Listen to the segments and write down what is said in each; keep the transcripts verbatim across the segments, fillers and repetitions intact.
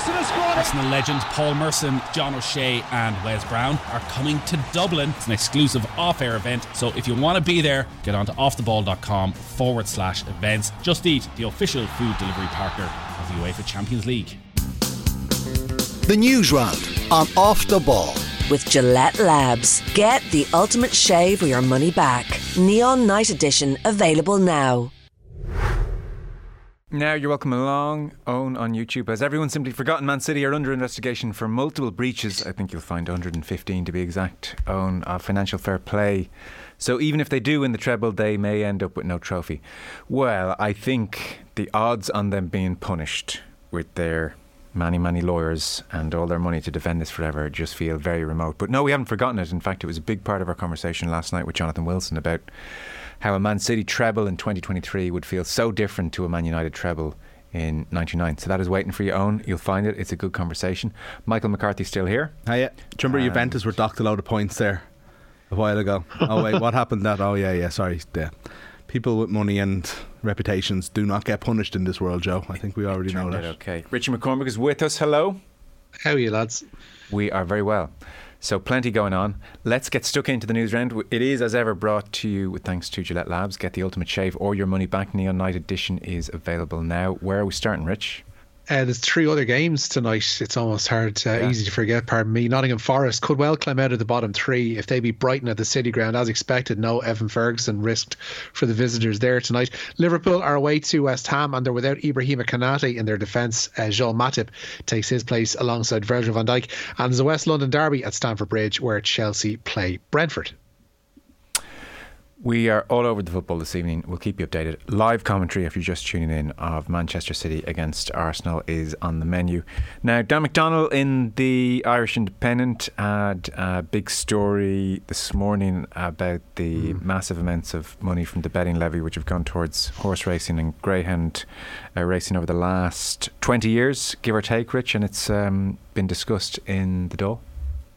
Merson has scored. Arsenal legends Paul Merson, John O'Shea and Wes Brown are coming to Dublin. It's an exclusive off-air event, so if you want to be there, get on to offtheball.com forward slash events. Just Eat, the official food delivery partner of the UEFA Champions League. The news round on Off the Ball. With Gillette Labs, get the ultimate shave or your money back. Neon Night Edition, available now. Now you're welcome along. Own on YouTube. Has everyone simply forgotten Man City are under investigation for multiple breaches? I think you'll find one hundred fifteen to be exact. Own of financial fair play. So even if they do win the treble, they may end up with no trophy. Well, I think the odds on them being punished with their many, many lawyers and all their money to defend this forever just feel very remote. But no, we haven't forgotten it. In fact, it was a big part of our conversation last night with Jonathan Wilson about how a Man City treble in twenty twenty-three would feel so different to a Man United treble in ninety-nine. So that is waiting for your own. You'll find it. It's a good conversation. Michael McCarthy's still here. Hiya. Do you remember Juventus were docked a load of points there a while ago? Oh, wait, what happened that? Oh, yeah, yeah, sorry. Yeah. People with money and reputations do not get punished in this world, Joe. I think we already know that. Okay. Richard McCormack is with us. Hello. How are you, lads? We are very well. So plenty going on. Let's get stuck into the news round. It is, as ever, brought to you with thanks to Gillette Labs. Get the ultimate shave or your money back. Neon Night Edition is available now. Where are we starting, Rich? Uh, there's three other games tonight. It's almost hard, uh, yeah. easy to forget, pardon me. Nottingham Forest could well climb out of the bottom three if they beat Brighton at the City Ground. As expected, no Evan Ferguson risked for the visitors there tonight. Liverpool are away to West Ham and they're without Ibrahima Konate in their defence. Uh, Jean Matip takes his place alongside Virgil van Dijk. And there's a West London derby at Stamford Bridge where Chelsea play Brentford. We are all over the football this evening. We'll keep you updated. Live commentary, if you're just tuning in, of Manchester City against Arsenal is on the menu. Now, Dan McDonnell in the Irish Independent had a big story this morning about the mm. massive amounts of money from the betting levy which have gone towards horse racing and greyhound uh, racing over the last twenty years, give or take, Rich, and it's um, been discussed in the Dáil.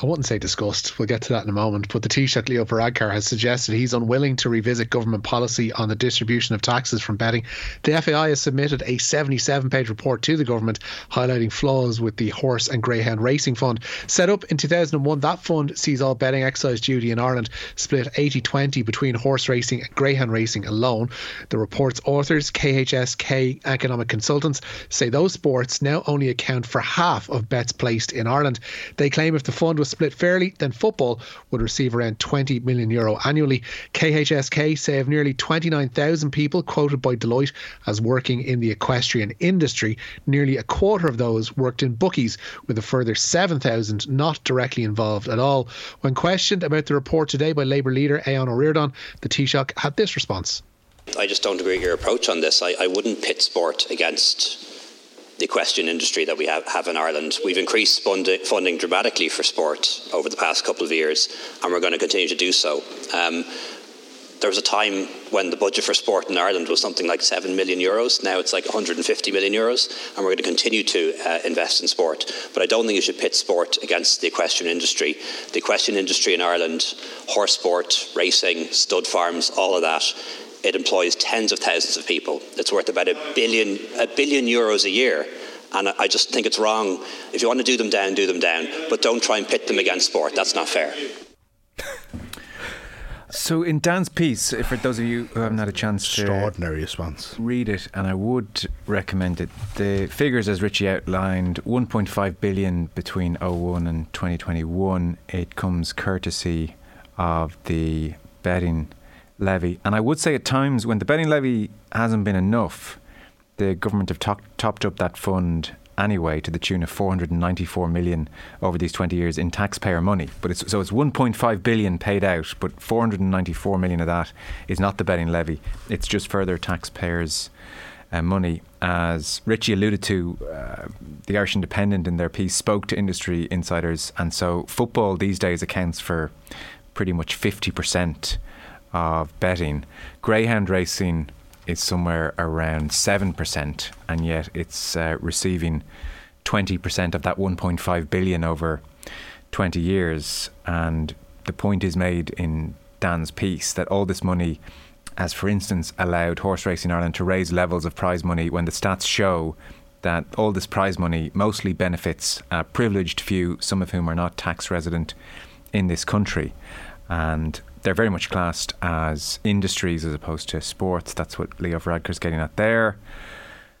I wouldn't say disgust. We'll get to that in a moment. But the Taoiseach Leo Varadkar has suggested he's unwilling to revisit government policy on the distribution of taxes from betting. The F A I has submitted a seventy-seven page report to the government highlighting flaws with the Horse and Greyhound Racing Fund. Set up in two thousand one, that fund sees all betting excise duty in Ireland split eighty twenty between horse racing and greyhound racing alone. The report's authors, K H S K economic consultants, say those sports now only account for half of bets placed in Ireland. They claim if the fund was split fairly, then football would receive around twenty million euro annually. K H S K say of nearly twenty-nine thousand people quoted by Deloitte as working in the equestrian industry, nearly a quarter of those worked in bookies, with a further seven thousand not directly involved at all. When questioned about the report today by Labour leader Éamon O'Riordan, the Taoiseach had this response. I just don't agree with your approach on this. I, I wouldn't pit sport against the equestrian industry that we have, have in Ireland. We've increased fundi- funding dramatically for sport over the past couple of years, and we're going to continue to do so. Um, there was a time when the budget for sport in Ireland was something like seven million euros. Now it's like one hundred fifty million euros, and we're going to continue to uh, invest in sport. But I don't think you should pit sport against the equestrian industry. The equestrian industry in Ireland, horse sport, racing, stud farms, all of that, it employs tens of thousands of people. It's worth about a billion, a billion euros a year. And I just think it's wrong. If you want to do them down, do them down. But don't try and pit them against sport. That's not fair. So in Dan's piece, for those of you who haven't had a chance to extraordinary response, read it, and I would recommend it. The figures, as Richie outlined, one point five billion between oh one and twenty twenty-one. It comes courtesy of the betting levy. And I would say at times when the betting levy hasn't been enough, the government have top, topped up that fund anyway to the tune of four hundred ninety-four million over these twenty years in taxpayer money. But it's, so it's one point five billion paid out, but four hundred ninety-four million of that is not the betting levy. It's just further taxpayers' uh, money. As Richie alluded to, uh, the Irish Independent in their piece spoke to industry insiders. And so football these days accounts for pretty much fifty percent of betting. Greyhound racing is somewhere around seven percent, and yet it's uh, receiving twenty percent of that one point five billion over twenty years. And the point is made in Dan's piece that all this money has, for instance, allowed Horse Racing Ireland to raise levels of prize money when the stats show that all this prize money mostly benefits a privileged few, some of whom are not tax resident in this country. And they're very much classed as industries as opposed to sports. That's what Leo Varadkar's getting at there.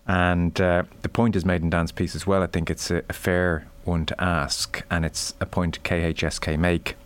And uh, the point is made in Dan's piece as well. I think it's a, a fair one to ask, and it's a point K H S K make.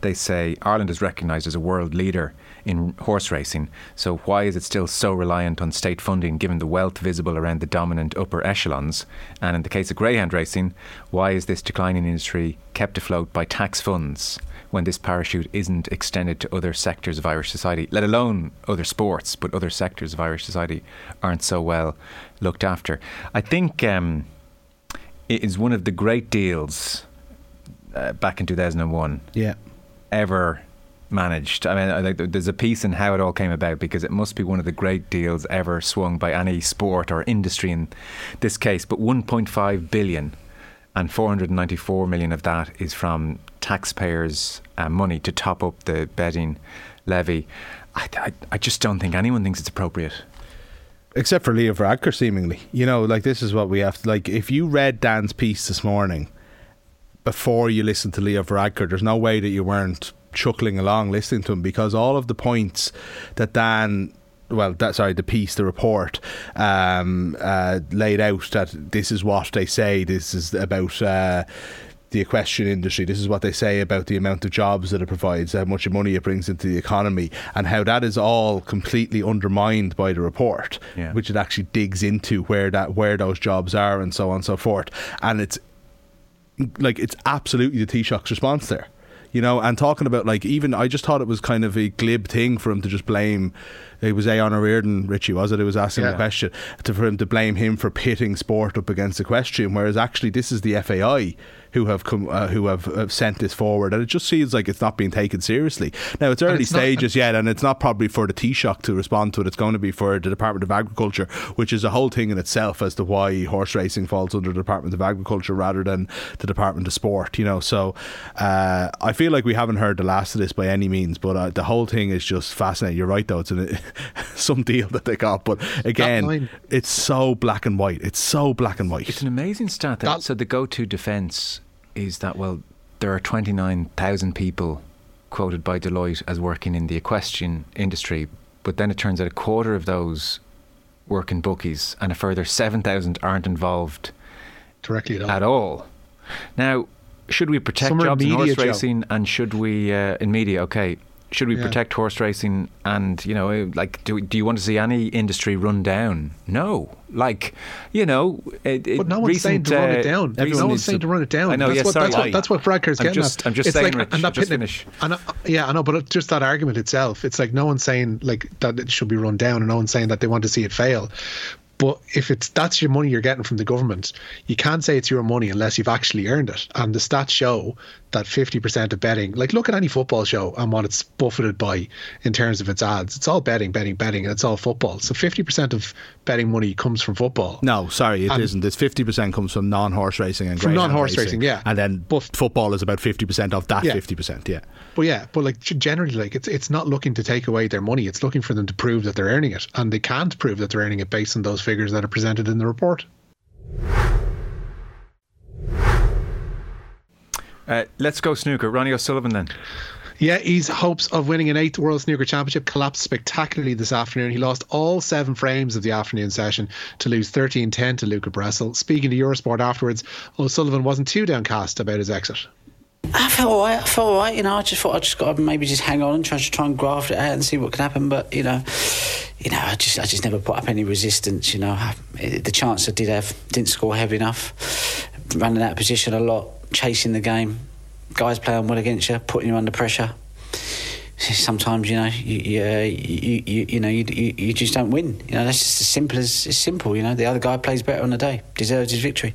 They say Ireland is recognised as a world leader in horse racing, so why is it still so reliant on state funding given the wealth visible around the dominant upper echelons? And in the case of greyhound racing, why is this declining industry kept afloat by tax funds when this parachute isn't extended to other sectors of Irish society, let alone other sports, but other sectors of Irish society aren't so well looked after? I think um, it is one of the great deals uh, back in two thousand one. Yeah. Ever managed. I mean, I think there's a piece in how it all came about, because it must be one of the great deals ever swung by any sport or industry in this case. But one point five billion and four hundred ninety-four million of that is from taxpayers' uh, money to top up the betting levy. I, I, I just don't think anyone thinks it's appropriate. Except for Leo Varadkar, seemingly. You know, like, this is what we have to, like, if you read Dan's piece this morning before you listen to Leo Varadkar, there's no way that you weren't chuckling along listening to him, because all of the points that Dan, well, that, sorry, the piece, the report um, uh, laid out, that this is what they say, this is about uh, the equestrian industry, this is what they say about the amount of jobs that it provides, how much money it brings into the economy, and how that is all completely undermined by the report, yeah. which it actually digs into where that where those jobs are and so on and so forth. And it's like, it's absolutely the Taoiseach's response there, you know, and talking about, like, even, I just thought it was kind of a glib thing for him to just blame, it was Éoin O'Riordan, Richie, was it, it was asking yeah. the question, to, for him to blame him for pitting sport up against the question, whereas actually this is the F A I who have come, uh, who have, have sent this forward, and it just seems like it's not being taken seriously. Now, it's early it's stages not, yet, and it's not probably for the Taoiseach to respond to it. It's going to be for the Department of Agriculture, which is a whole thing in itself as to why horse racing falls under the Department of Agriculture rather than the Department of Sport, you know. So uh, I feel like we haven't heard the last of this by any means, but uh, the whole thing is just fascinating. You're right, though, it's an, some deal that they got, but again, it's so black and white. It's so black and white. It's an amazing stat. That, so the go-to defence is that, well, there are twenty-nine thousand people quoted by Deloitte as working in the equestrian industry, but then it turns out a quarter of those work in bookies and a further seven thousand aren't involved directly at all. At all. Now, should we protect Some jobs in horse job. racing, and should we, uh, in media, okay, should we yeah. protect horse racing? And, you know, like, do, we, do you want to see any industry run down? No. Like, you know, it, it, but no one's recent, saying to run it down. Uh, no one's saying to, to run it down. I know, that's, yeah, what, sorry, that's what that's what Varadkar's getting just, at. I'm just it's saying, like, Rich, I'm just finish. It, and I, yeah, I know, but it, just that argument itself, it's like, no one's saying, like, that it should be run down, and no one's saying that they want to see it fail. But if it's that's your money you're getting from the government, you can't say it's your money unless you've actually earned it. And the stats show that fifty percent of betting, like, look at any football show and what it's buffeted by in terms of its ads. It's all betting, betting, betting, and it's all football. So fifty percent of betting money comes from football. No, sorry, it and isn't. It's fifty percent comes from non-horse racing and from non-horse racing, racing, yeah. And then but, football is about fifty percent of that yeah. fifty percent, yeah. But yeah, but like generally, like it's it's not looking to take away their money. It's looking for them to prove that they're earning it, and they can't prove that they're earning it based on those figures that are presented in the report. Uh, let's go snooker. Ronnie O'Sullivan then. Yeah, his hopes of winning an eighth World Snooker Championship collapsed spectacularly this afternoon. He lost all seven frames of the afternoon session to lose thirteen ten to Luca Bressel. Speaking to Eurosport afterwards, O'Sullivan wasn't too downcast about his exit. I felt all right. I felt all right. You know, I just thought I just got to maybe just hang on and try to try and graft it out and see what can happen. But you know, you know, I just I just never put up any resistance. You know, I, the chance I did have, didn't score heavy enough. Running out of position a lot, chasing the game. Guys playing well against you, putting you under pressure. Sometimes, you know, you you you, you, you know you, you you just don't win. You know, that's just as simple as it's simple. You know, the other guy plays better on the day, deserves his victory.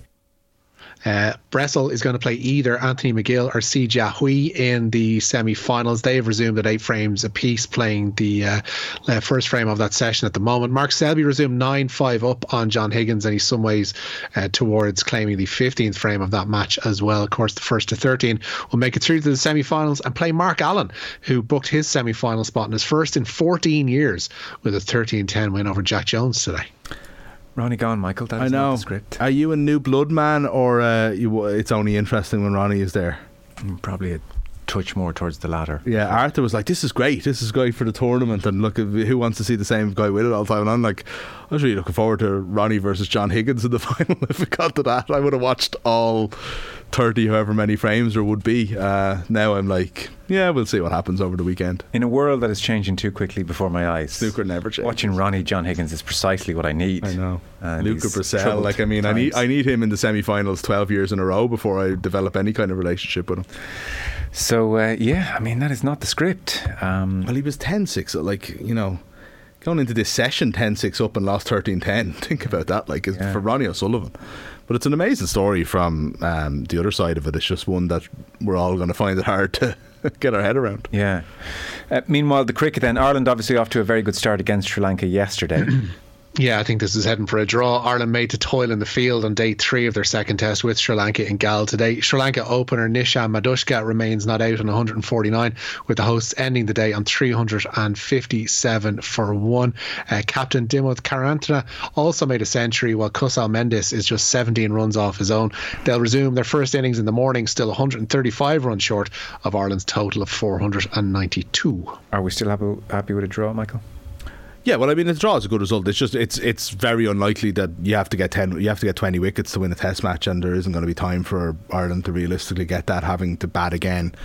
Uh, Bressel is going to play either Anthony McGill or Si Jiahui in the semi-finals. They have resumed at eight frames apiece, playing the uh, first frame of that session at the moment. Mark Selby resumed nine five up on John Higgins, and he's some ways uh, towards claiming the fifteenth frame of that match as well. Of course, the first to thirteen will make it through to the semi-finals and play Mark Allen, who booked his semi-final spot in his first in fourteen years with a thirteen ten win over Jack Jones today. Ronnie gone, Michael. That's not the script. Are you a new blood man, or uh, you, it's only interesting when Ronnie is there? Probably a touch more towards the latter. Yeah, Arthur was like, this is great, this is great for the tournament, and look, who wants to see the same guy win it all the time? And I'm like, I was really looking forward to Ronnie versus John Higgins in the final. If it got to that, I would have watched all thirty however many frames there would be. Uh, now I'm like, yeah, we'll see what happens over the weekend. In a world that is changing too quickly before my eyes, Luca never changes. Watching Ronnie John Higgins is precisely what I need. I know. Luca Purcell, like, I mean, times. I need I need him in the semi-finals twelve years in a row before I develop any kind of relationship with him. So uh, yeah, I mean, that is not the script. Um, well, he was ten six, like, you know, going into this session ten six up and lost thirteen ten. Think about that, like, yeah. For Ronnie O'Sullivan. But it's an amazing story from um, the other side of it. It's just one that we're all going to find it hard to get our head around. Yeah. Uh, meanwhile, the cricket then. Ireland obviously off to a very good start against Sri Lanka yesterday. Yeah, I think this is heading for a draw. Ireland made to toil in the field on day three of their second test with Sri Lanka in Galle today. Sri Lanka opener Nishan Madushka remains not out on one hundred forty-nine, with the hosts ending the day on three hundred fifty-seven for one. Uh, Captain Dimuth Karantana also made a century, while Kusal Mendis is just seventeen runs off his own. They'll resume their first innings in the morning, still one hundred thirty-five runs short of Ireland's total of four hundred ninety-two. Are we still happy, happy with a draw, Michael? Yeah, well, I mean, a draw is a good result. It's just it's it's very unlikely that you have to get ten, you have to get twenty wickets to win a Test match, and there isn't going to be time for Ireland to realistically get that, having to bat again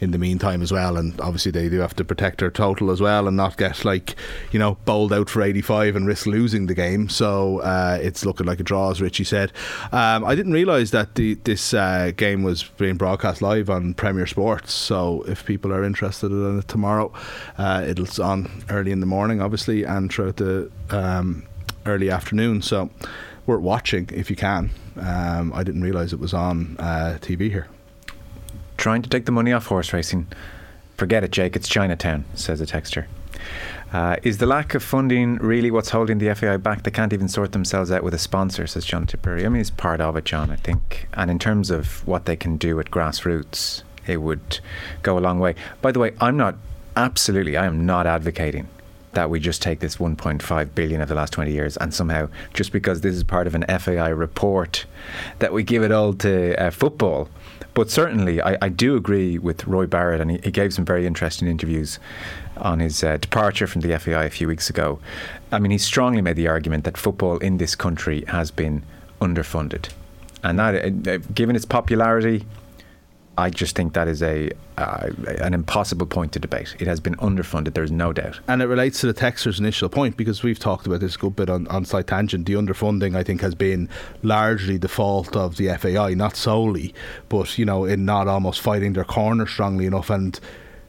in the meantime as well. And obviously they do have to protect their total as well and not get, like, you know, bowled out for eighty-five and risk losing the game. So uh, it's looking like a draw, as Richie said. Um, I didn't realise that the, this uh, game was being broadcast live on Premier Sports. So if people are interested in it tomorrow, uh, it's on early in the morning, obviously, and throughout the um, early afternoon, so worth watching if you can. um, I didn't realise it was on uh, T V here. Trying to take the money off horse racing, forget it, Jake, it's Chinatown, says a texter. Uh, is the lack of funding really what's holding the F A I back? They can't even sort themselves out with a sponsor, says John Tipperary. I mean, it's part of it, John, I think, and in terms of what they can do at grassroots, it would go a long way. By the way, I'm not absolutely I am not advocating that we just take this one point five billion of the last twenty years and somehow, just because this is part of an F A I report, that we give it all to uh, football. But certainly, I, I do agree with Roy Barrett, and he, he gave some very interesting interviews on his uh, departure from the F A I a few weeks ago. I mean, he strongly made the argument that football in this country has been underfunded, and that, uh, given its popularity, I just think that is a uh, an impossible point to debate. It has been underfunded, there's no doubt. And it relates to the texter's initial point, because we've talked about this a good bit on, on Slight Tangent. The underfunding, I think, has been largely the fault of the F A I, not solely, but, you know, in not almost fighting their corner strongly enough. And,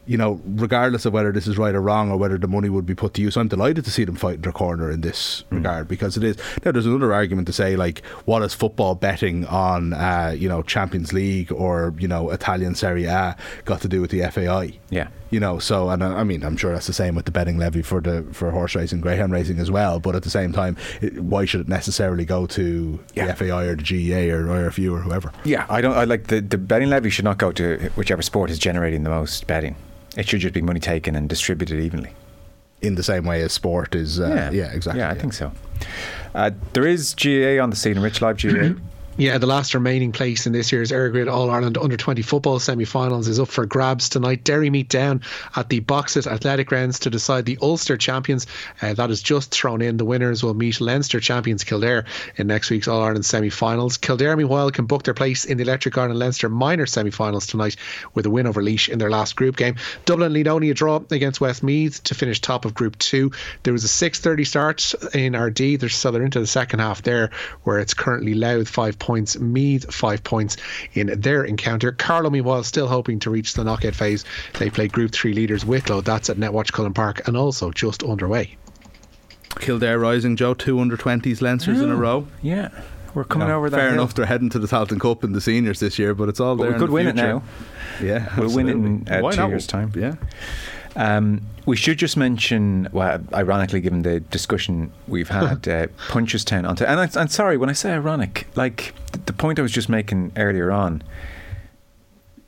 you know, regardless of whether this is right or wrong, or whether the money would be put to use, I'm delighted to see them fighting their corner in this mm. regard, because it is. Now, there's another argument to say, like, what is football betting on, uh, you know, Champions League or, you know, Italian Serie A got to do with the F A I? Yeah. You know, so, and I mean, I'm sure that's the same with the betting levy for the for horse racing, greyhound racing as well. But at the same time, it, why should it necessarily go to yeah. the F A I or the G A A or I R F U or whoever? Yeah, I don't. I like the the betting levy should not go to whichever sport is generating the most betting. It should just be money taken and distributed evenly, in the same way as sport is. Uh, yeah. yeah, exactly. Yeah, I yeah. think so. Uh, there is G A A on the scene. Rich, live G A A. Yeah, the last remaining place in this year's Airgrid All-Ireland under twenty football semi-finals is up for grabs tonight. Derry meet down at the Boxes Athletic Grounds to decide the Ulster champions. Uh, that is just thrown in. The winners will meet Leinster champions Kildare in next week's All-Ireland semi-finals. Kildare, meanwhile, can book their place in the Electric Ireland Leinster minor semi-finals tonight with a win over Laois in their last group game. Dublin lead only a draw against Westmeath to finish top of Group two. There was a six thirty start in R D, so they're into the second half there, where it's currently Louth five points, Meath five points in their encounter. Carlow, meanwhile, still hoping to reach the knockout phase. They play Group three leaders Wicklow. That's at Netwatch Cullen Park and also just underway. Kildare rising, Joe, two under twenties Leinsters yeah. in a row. Yeah, we're coming you know, over that. Fair hill. Enough, they're heading to the Talton Cup in the seniors this year, but it's all but there. We could the win future. It now. Yeah, we'll absolutely. Win it in uh, two not? Years' time. Yeah. Um, we should just mention, well, ironically, given the discussion we've had, uh, Punchestown on t- and I, I'm sorry when I say ironic, like th- the point I was just making earlier on,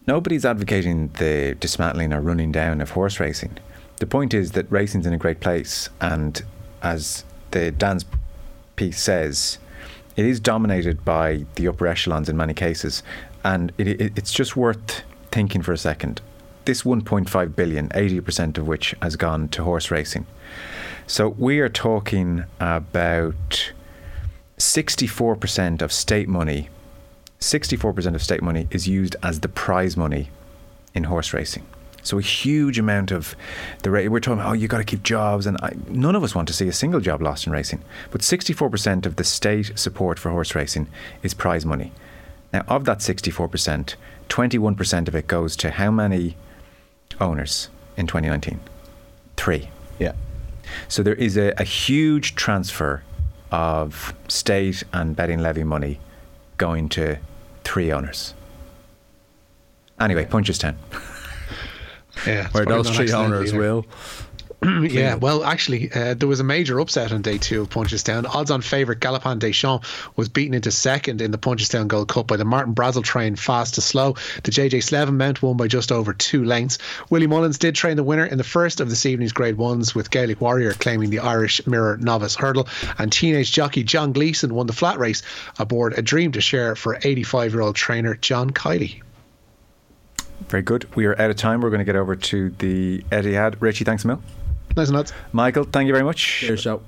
nobody's advocating the dismantling or running down of horse racing. The point is that racing's in a great place, and as the Dan's piece says, it is dominated by the upper echelons in many cases, and it, it, it's just worth thinking for a second. This one point five billion, eighty percent of which has gone to horse racing. So we are talking about sixty-four percent of state money. sixty-four percent of state money is used as the prize money in horse racing. So a huge amount of the rate. We're talking, oh, you got to keep jobs. And I, none of us want to see a single job lost in racing. But sixty-four percent of the state support for horse racing is prize money. Now, of that sixty-four percent, twenty-one percent of it goes to how many owners in twenty nineteen? Three. Yeah. So there is a, a huge transfer of state and betting levy money going to three owners. Anyway, Punches ten. Yeah, where those three owners will. Yeah, well, actually, uh, there was a major upset on day two of Punchestown. Odds-on favourite Galopin Deschamps was beaten into second in the Punchestown Gold Cup by the Martin Brazel train Fast to Slow. The J J Slevin mount won by just over two lengths. Willie Mullins did train the winner in the first of this evening's Grade Ones, with Gaelic Warrior claiming the Irish Mirror Novice Hurdle, and teenage jockey John Gleeson won the flat race aboard a dream to share for eighty-five-year-old trainer John Kiley. Very good. We are out of time. We're going to get over to the Etihad. Richie, thanks a mil. Nice and nuts. Michael, thank you very much. Cheers, show.